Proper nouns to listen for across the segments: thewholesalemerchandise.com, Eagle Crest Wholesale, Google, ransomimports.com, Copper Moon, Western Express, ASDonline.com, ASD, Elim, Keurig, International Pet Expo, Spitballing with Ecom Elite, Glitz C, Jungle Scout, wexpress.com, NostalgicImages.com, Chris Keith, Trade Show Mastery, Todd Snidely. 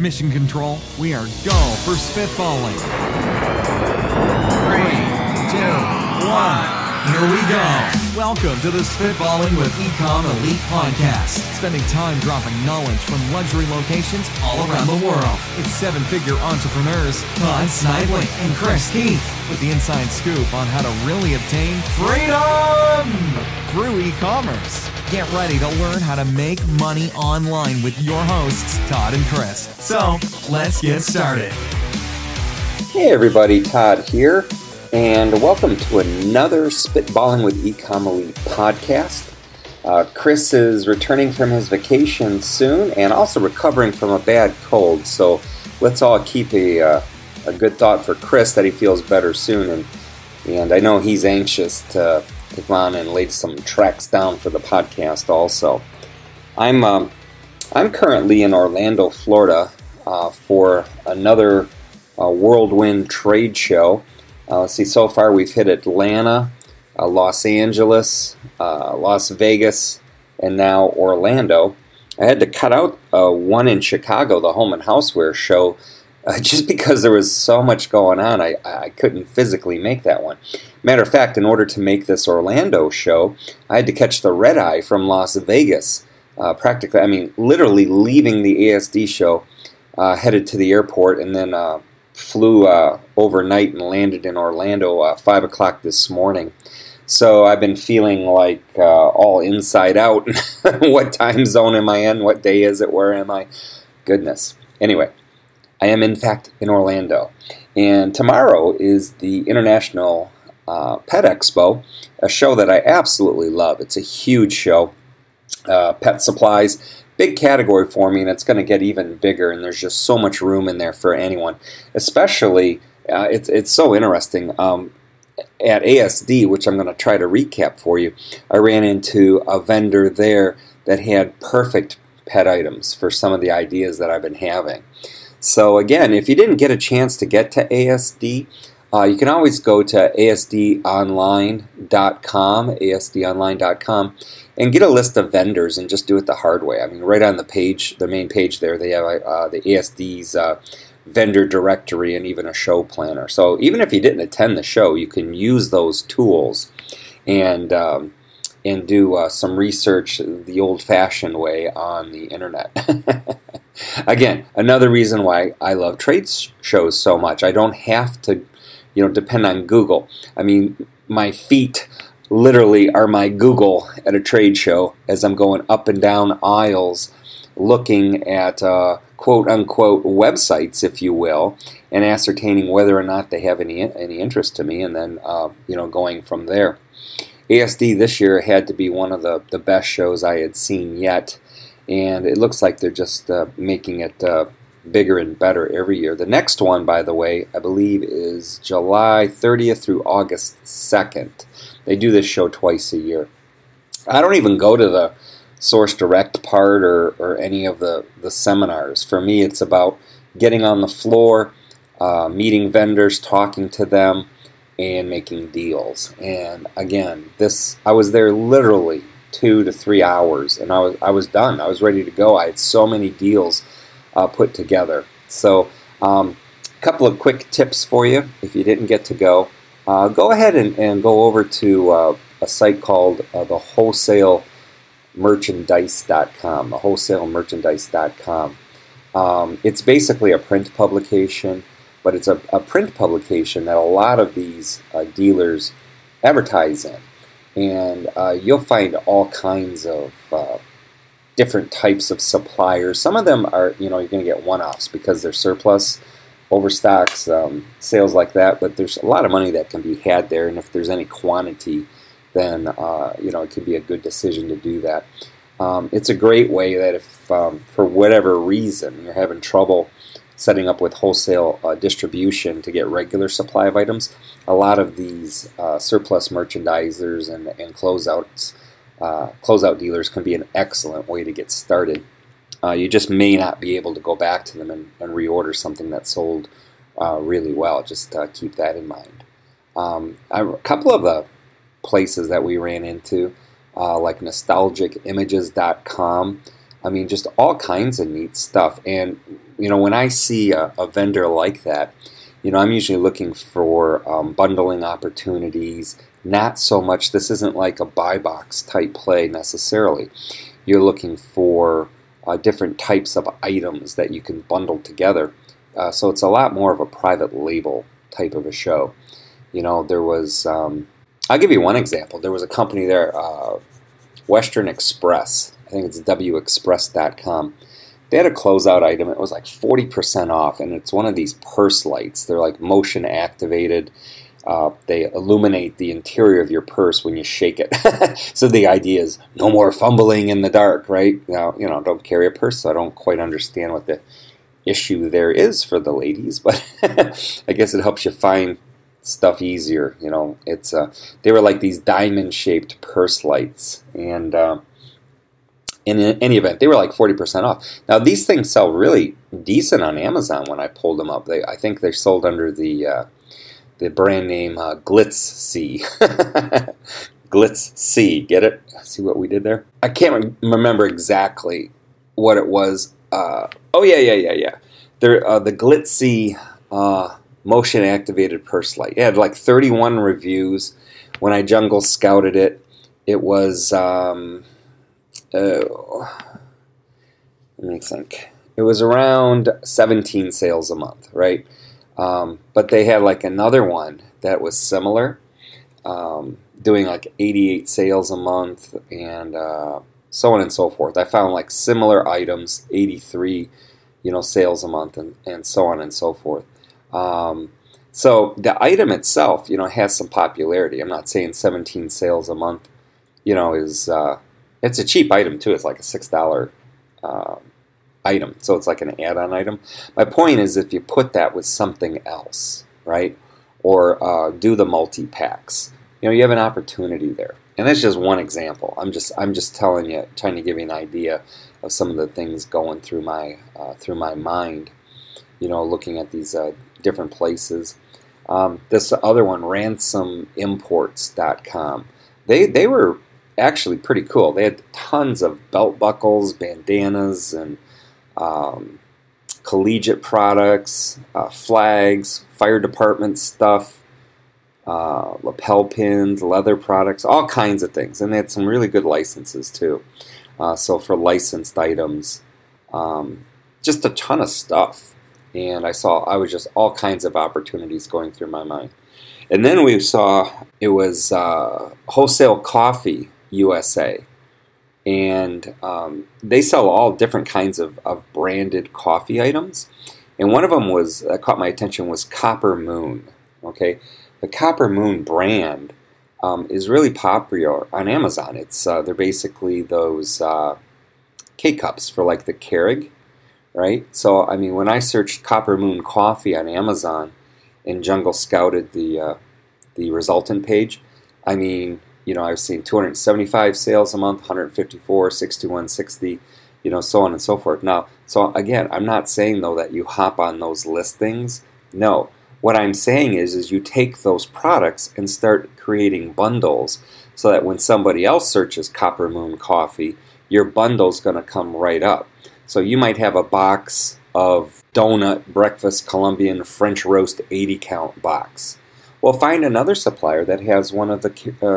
Mission Control, we are go for spitballing. 3, 2, 1. Here we go. Welcome to the Spitballing with Ecom Elite podcast. Spending time dropping knowledge from luxury locations all around the world. It's seven-figure entrepreneurs Todd Snidely and Chris Keith with the inside scoop on how to really obtain freedom through e-commerce. Get ready to learn how to make money online with your hosts, Todd and Chris. So let's get started. Hey everybody, Todd here. And welcome to another Spitballing with Ecom Elite podcast. Chris is returning from his vacation soon and also recovering from a bad cold. So let's all keep a good thought for Chris that he feels better soon. And I know he's anxious to come on and lay some tracks down for the podcast also. I'm currently in Orlando, Florida for another whirlwind trade show. Let's see, so far we've hit Atlanta, Los Angeles, Las Vegas, and now Orlando. I had to cut out one in Chicago, the Home and Houseware show, just because there was so much going on, I couldn't physically make that one. Matter of fact, in order to make this Orlando show, I had to catch the red eye from Las Vegas, literally leaving the ASD show, headed to the airport, and then flew overnight and landed in Orlando 5 o'clock this morning. So I've been feeling like all inside out. What time zone am I in? What day is it? Where am I? Goodness. Anyway, I am in fact in Orlando. And tomorrow is the International Pet Expo, a show that I absolutely love. It's a huge show. Pet supplies, big category for me, and it's going to get even bigger, and there's just so much room in there for anyone. Especially, it's so interesting. At ASD, which I'm going to try to recap for you, I ran into a vendor there that had perfect pet items for some of the ideas that I've been having. So again, if you didn't get a chance to get to ASD, you can always go to ASDonline.com, and get a list of vendors and just do it the hard way. I mean, right on the page, the main page there, they have the ASD's vendor directory and even a show planner. So even if you didn't attend the show, you can use those tools and do some research the old-fashioned way on the internet. Again, another reason why I love trade shows so much. I don't have to, depend on Google. I mean, my feet literally are my Google at a trade show as I'm going up and down aisles looking at quote-unquote websites, if you will, and ascertaining whether or not they have any interest to me, and then going from there. ASD this year had to be one of the best shows I had seen yet, and it looks like they're just making it bigger and better every year. The next one, by the way, I believe is July 30th through August 2nd. They do this show twice a year. I don't even go to the Source Direct part or any of the seminars. For me, it's about getting on the floor, meeting vendors, talking to them, and making deals. And again, I was there literally 2 to 3 hours, and I was done. I was ready to go. I had so many deals put together. So a couple of quick tips for you if you didn't get to go. Go ahead and go over to a site called thewholesalemerchandise.com, thewholesalemerchandise.com. It's basically a print publication, but it's a print publication that a lot of these dealers advertise in. And you'll find all kinds of different types of suppliers. Some of them are, you're going to get one-offs because they're surplus, overstocks, sales like that, but there's a lot of money that can be had there, and if there's any quantity, then it could be a good decision to do that. It's a great way that if for whatever reason you're having trouble setting up with wholesale distribution to get regular supply of items, a lot of these surplus merchandisers and closeout dealers can be an excellent way to get started. You just may not be able to go back to them and reorder something that sold really well. Just keep that in mind. A couple of the places that we ran into, like NostalgicImages.com, I mean, just all kinds of neat stuff. And, you know, when I see a vendor like that, you know, I'm usually looking for bundling opportunities. Not so much, this isn't like a buy box type play necessarily. You're looking for different types of items that you can bundle together. So it's a lot more of a private label type of a show. You know, there was, I'll give you one example. There was a company there, Western Express. I think it's wexpress.com. They had a closeout item. It was like 40% off, and it's one of these purse lights. They're like motion activated. They illuminate the interior of your purse when you shake it. So the idea is no more fumbling in the dark, right? Now, you know, don't carry a purse, so I don't quite understand what the issue there is for the ladies, but I guess it helps you find stuff easier. You know, it's they were like these diamond-shaped purse lights, and in any event, they were like 40% off. Now, these things sell really decent on Amazon when I pulled them up. I think they sold under the brand name Glitz C. Glitz C, get it? See what we did there? I can't remember exactly what it was. Oh, yeah. The Glitz C motion-activated purse light. It had like 31 reviews. When I Jungle Scouted it, it was... let me think. It was around 17 sales a month, right? But they had like another one that was similar, doing like 88 sales a month, and so on and so forth. I found like similar items, 83, you know, sales a month, and so on and so forth. So the item itself, you know, has some popularity. I'm not saying 17 sales a month, you know, is... It's a cheap item, too. It's like a $6 item, so it's like an add-on item. My point is if you put that with something else, right, or do the multi-packs, you know, you have an opportunity there. And that's just one example. I'm just telling you, trying to give you an idea of some of the things going through my mind, you know, looking at these different places. This other one, ransomimports.com, they were... actually pretty cool. They had tons of belt buckles, bandanas, and collegiate products, flags, fire department stuff, lapel pins, leather products, all kinds of things. And they had some really good licenses too. So for licensed items, just a ton of stuff. And I was just all kinds of opportunities going through my mind. And then we saw, it was Wholesale Coffee USA, and they sell all different kinds of branded coffee items, and one of them that caught my attention was Copper Moon. Okay, the Copper Moon brand is really popular on Amazon. It's they're basically those K-cups for like the Keurig, right? So I mean, when I searched Copper Moon coffee on Amazon and Jungle Scouted the resultant page, I mean, you know, I've seen 275 sales a month, 154, 61, 60, you know, so on and so forth. Now, so again, I'm not saying, though, that you hop on those listings. No. What I'm saying is you take those products and start creating bundles so that when somebody else searches Copper Moon Coffee, your bundle's going to come right up. So you might have a box of donut, breakfast, Colombian, French roast 80-count box. Well, find another supplier that has one of the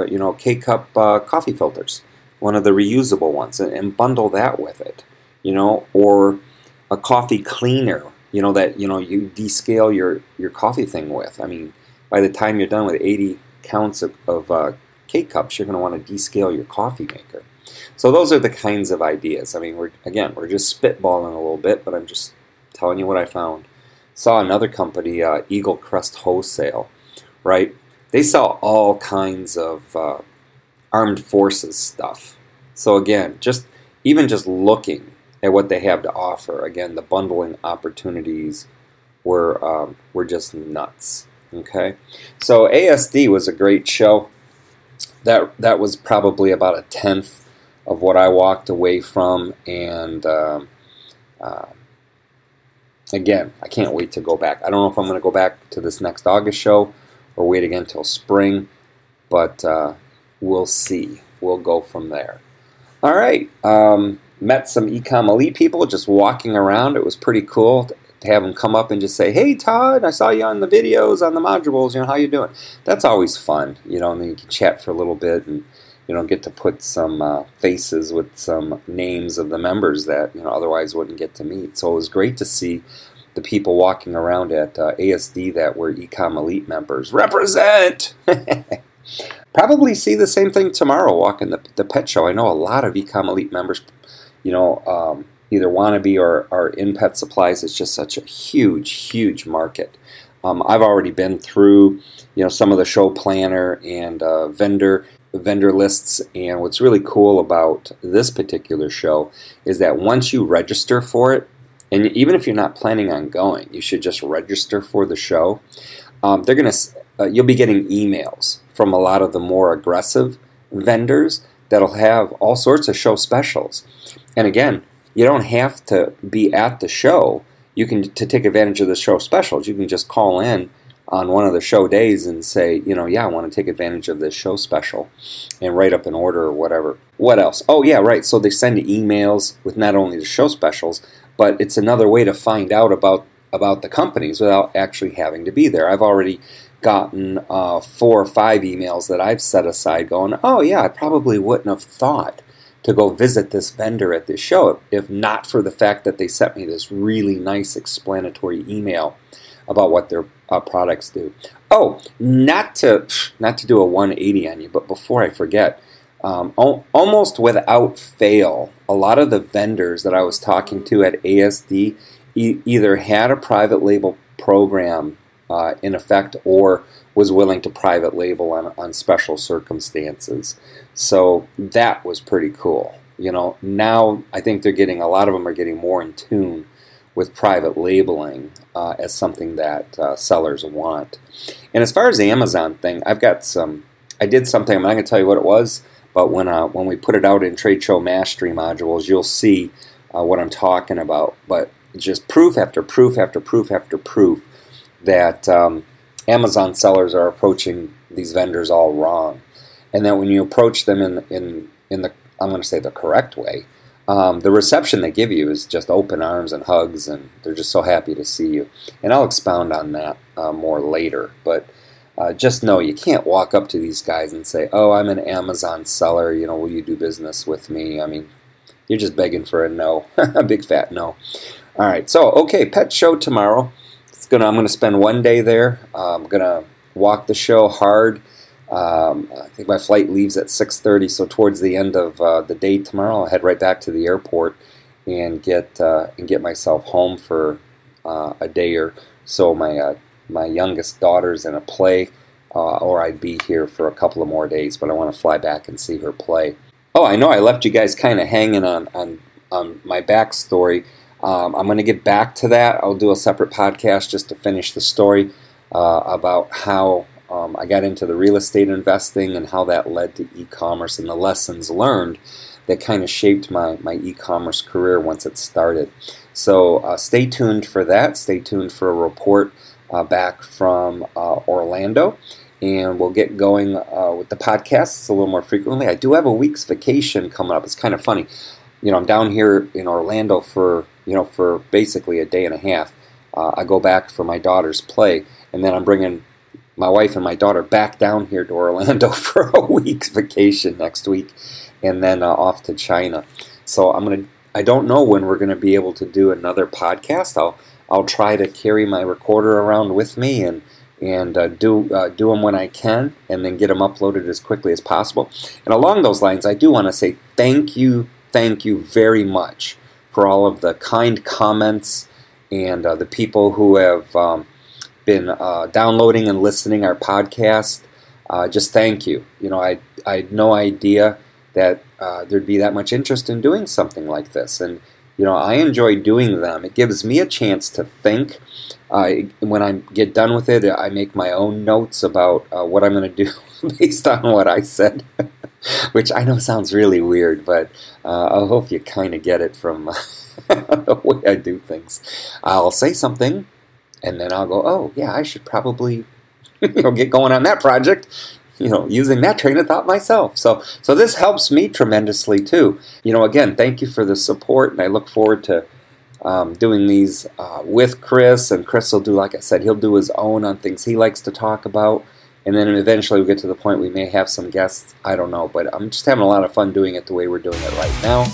you know, K-cup coffee filters, one of the reusable ones, and bundle that with it, you know, or a coffee cleaner, you know, that, you know, you descale your coffee thing with. I mean, by the time you're done with 80 counts of K-cups, you're going to want to descale your coffee maker. So those are the kinds of ideas. I mean, we're just spitballing a little bit, but I'm just telling you what I found. Saw another company, Eagle Crest Wholesale. Right, they sell all kinds of armed forces stuff. So again, just looking at what they have to offer, again, the bundling opportunities were just nuts. Okay, so ASD was a great show. That was probably about a 10th of what I walked away from, and again, I can't wait to go back. I don't know if I'm going to go back to this next August show, or wait again till spring, but we'll see. We'll go from there. All right. Met some Ecom Elite people just walking around. It was pretty cool to have them come up and just say, "Hey, Todd, I saw you on the videos on the modules. You know, how you doing?" That's always fun, you know. And then you can chat for a little bit and, you know, get to put some faces with some names of the members that, you know, otherwise wouldn't get to meet. So it was great to see the people walking around at ASD that were Ecom Elite members. Represent! Probably see the same thing tomorrow walking the pet show. I know a lot of Ecom Elite members, you know, either want to be or are in pet supplies. It's just such a huge, huge market. I've already been through, you know, some of the show planner and vendor lists, and what's really cool about this particular show is that once you register for it, and even if you're not planning on going, you should just register for the show. You'll be getting emails from a lot of the more aggressive vendors that'll have all sorts of show specials. And again, you don't have to be at the show. You can to take advantage of the show specials. You can just call in on one of the show days and say, you know, yeah, I want to take advantage of this show special and write up an order or whatever. What else? Oh, yeah, right. So they send emails with not only the show specials, but it's another way to find out about the companies without actually having to be there. I've already gotten 4 or 5 emails that I've set aside going, oh, yeah, I probably wouldn't have thought to go visit this vendor at this show if not for the fact that they sent me this really nice explanatory email about what their products do. Oh, not to do a 180 on you, but before I forget, almost without fail, a lot of the vendors that I was talking to at ASD either had a private label program in effect or was willing to private label on special circumstances. So that was pretty cool. You know, now I think a lot of them are getting more in tune with private labeling as something that sellers want. And as far as the Amazon thing, I did something, I'm not going to tell you what it was, but when we put it out in Trade Show Mastery modules, you'll see what I'm talking about. But just proof after proof after proof after proof that Amazon sellers are approaching these vendors all wrong. And that when you approach them in the I'm going to say the correct way, the reception they give you is just open arms and hugs, and they're just so happy to see you. And I'll expound on that more later. But just know you can't walk up to these guys and say, "Oh, I'm an Amazon seller. You know, will you do business with me?" I mean, you're just begging for a no, a big fat no. All right. So, okay, pet show tomorrow. I'm going to spend one day there. I'm going to walk the show hard. I think my flight leaves at 6:30, so towards the end of the day tomorrow, I'll head right back to the airport and get myself home for a day or so. My youngest daughter's in a play, or I'd be here for a couple of more days, but I want to fly back and see her play. Oh, I know I left you guys kind of hanging on my backstory. I'm going to get back to that. I'll do a separate podcast just to finish the story about how I got into the real estate investing and how that led to e-commerce and the lessons learned that kind of shaped my e-commerce career once it started. So stay tuned for that. Stay tuned for a report back from Orlando. And we'll get going with the podcasts a little more frequently. I do have a week's vacation coming up. It's kind of funny. You know, I'm down here in Orlando for basically a day and a half. I go back for my daughter's play, and then I'm bringing my wife and my daughter back down here to Orlando for a week's vacation next week, and then off to China. So I don't know when we're gonna be able to do another podcast. I'll try to carry my recorder around with me and do them when I can, and then get them uploaded as quickly as possible. And along those lines, I do want to say thank you very much for all of the kind comments and the people who have been downloading and listening our podcast. Just thank you. You know, I had no idea that there'd be that much interest in doing something like this. And, you know, I enjoy doing them. It gives me a chance to think. When I get done with it, I make my own notes about what I'm going to do based on what I said, which I know sounds really weird, but I hope you kind of get it from the way I do things. I'll say something, and then I'll go, oh, yeah, I should probably get going on that project. using that train of thought myself. So this helps me tremendously too. Again, thank you for the support, and I look forward to doing these with Chris. And Chris will do, like I said, he'll do his own on things he likes to talk about. And then eventually we'll get to the point we may have some guests. I don't know, but I'm just having a lot of fun doing it the way we're doing it right now.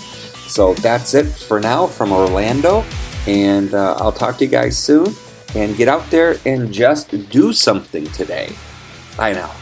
So that's it for now from Orlando. And I'll talk to you guys soon. And get out there and just do something today. Bye now.